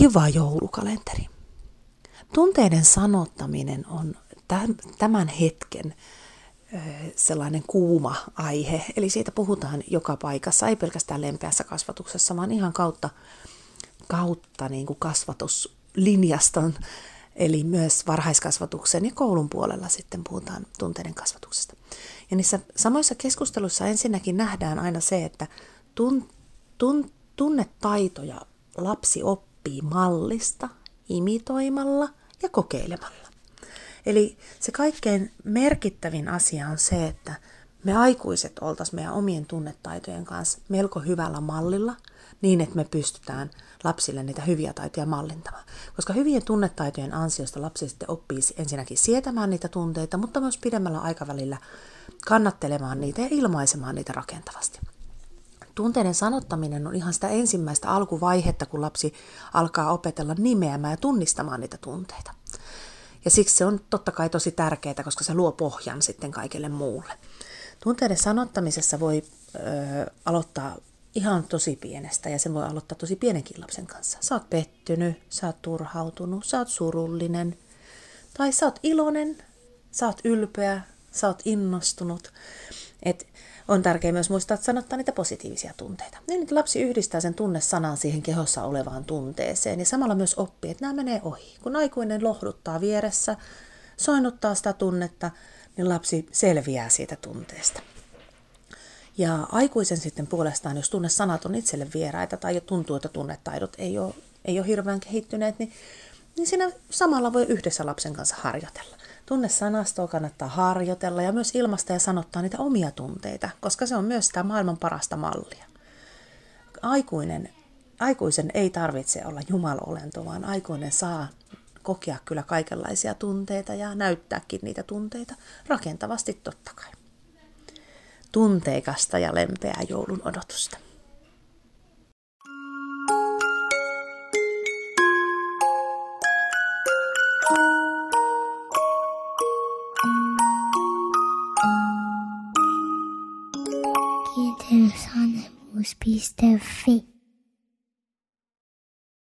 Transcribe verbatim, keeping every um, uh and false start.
KiVa joulukalenteri. Tunteiden sanottaminen on tämän hetken sellainen kuuma aihe, eli siitä puhutaan joka paikassa, ei pelkästään lempeässä kasvatuksessa, vaan ihan kautta, kautta niin kuin kasvatuslinjaston, eli myös varhaiskasvatuksen ja koulun puolella sitten puhutaan tunteiden kasvatuksesta. Ja niissä samoissa keskusteluissa ensinnäkin nähdään aina se, että tun, tun, tunnetaitoja lapsi oppii mallista, imitoimalla ja kokeilemalla. Eli se kaikkein merkittävin asia on se, että me aikuiset oltaisiin meidän omien tunnetaitojen kanssa melko hyvällä mallilla niin, että me pystytään lapsille niitä hyviä taitoja mallintamaan. Koska hyvien tunnetaitojen ansiosta lapsi sitten oppii ensinnäkin sietämään niitä tunteita, mutta myös pidemmällä aikavälillä kannattelemaan niitä ja ilmaisemaan niitä rakentavasti. Tunteiden sanottaminen on ihan sitä ensimmäistä alkuvaihetta, kun lapsi alkaa opetella nimeämään ja tunnistamaan niitä tunteita. Ja siksi se on totta kai tosi tärkeää, koska se luo pohjan sitten kaikille muulle. Tunteiden sanottamisessa voi ö, aloittaa ihan tosi pienestä, ja sen voi aloittaa tosi pienenkin lapsen kanssa. Sä oot pettynyt, sä oot turhautunut, sä oot surullinen, tai sä oot iloinen, sä oot ylpeä, sä oot innostunut. Et on tärkeää myös muistaa, että sanottaa niitä positiivisia tunteita. Niin, että lapsi yhdistää sen tunnesanan siihen kehossa olevaan tunteeseen ja samalla myös oppii, että nämä menee ohi. Kun aikuinen lohduttaa vieressä, soinnuttaa sitä tunnetta, niin lapsi selviää siitä tunteesta. Ja aikuisen sitten puolestaan, jos tunnesanat on itselle vieraita tai tuntuu, että tunnetaidot ei ole, ei ole hirveän kehittyneet, niin, niin siinä samalla voi yhdessä lapsen kanssa harjoitella. Tunnesanastoa kannattaa harjoitella ja myös ilmaista ja sanottaa niitä omia tunteita, koska se on myös sitä maailman parasta mallia. Aikuinen, aikuisen ei tarvitse olla jumala-olento, vaan aikuinen saa kokea kyllä kaikenlaisia tunteita ja näyttääkin niitä tunteita rakentavasti totta kai. Tunteikasta ja lempeää joulun odotusta. Kiitos, Anne Muus piste fi.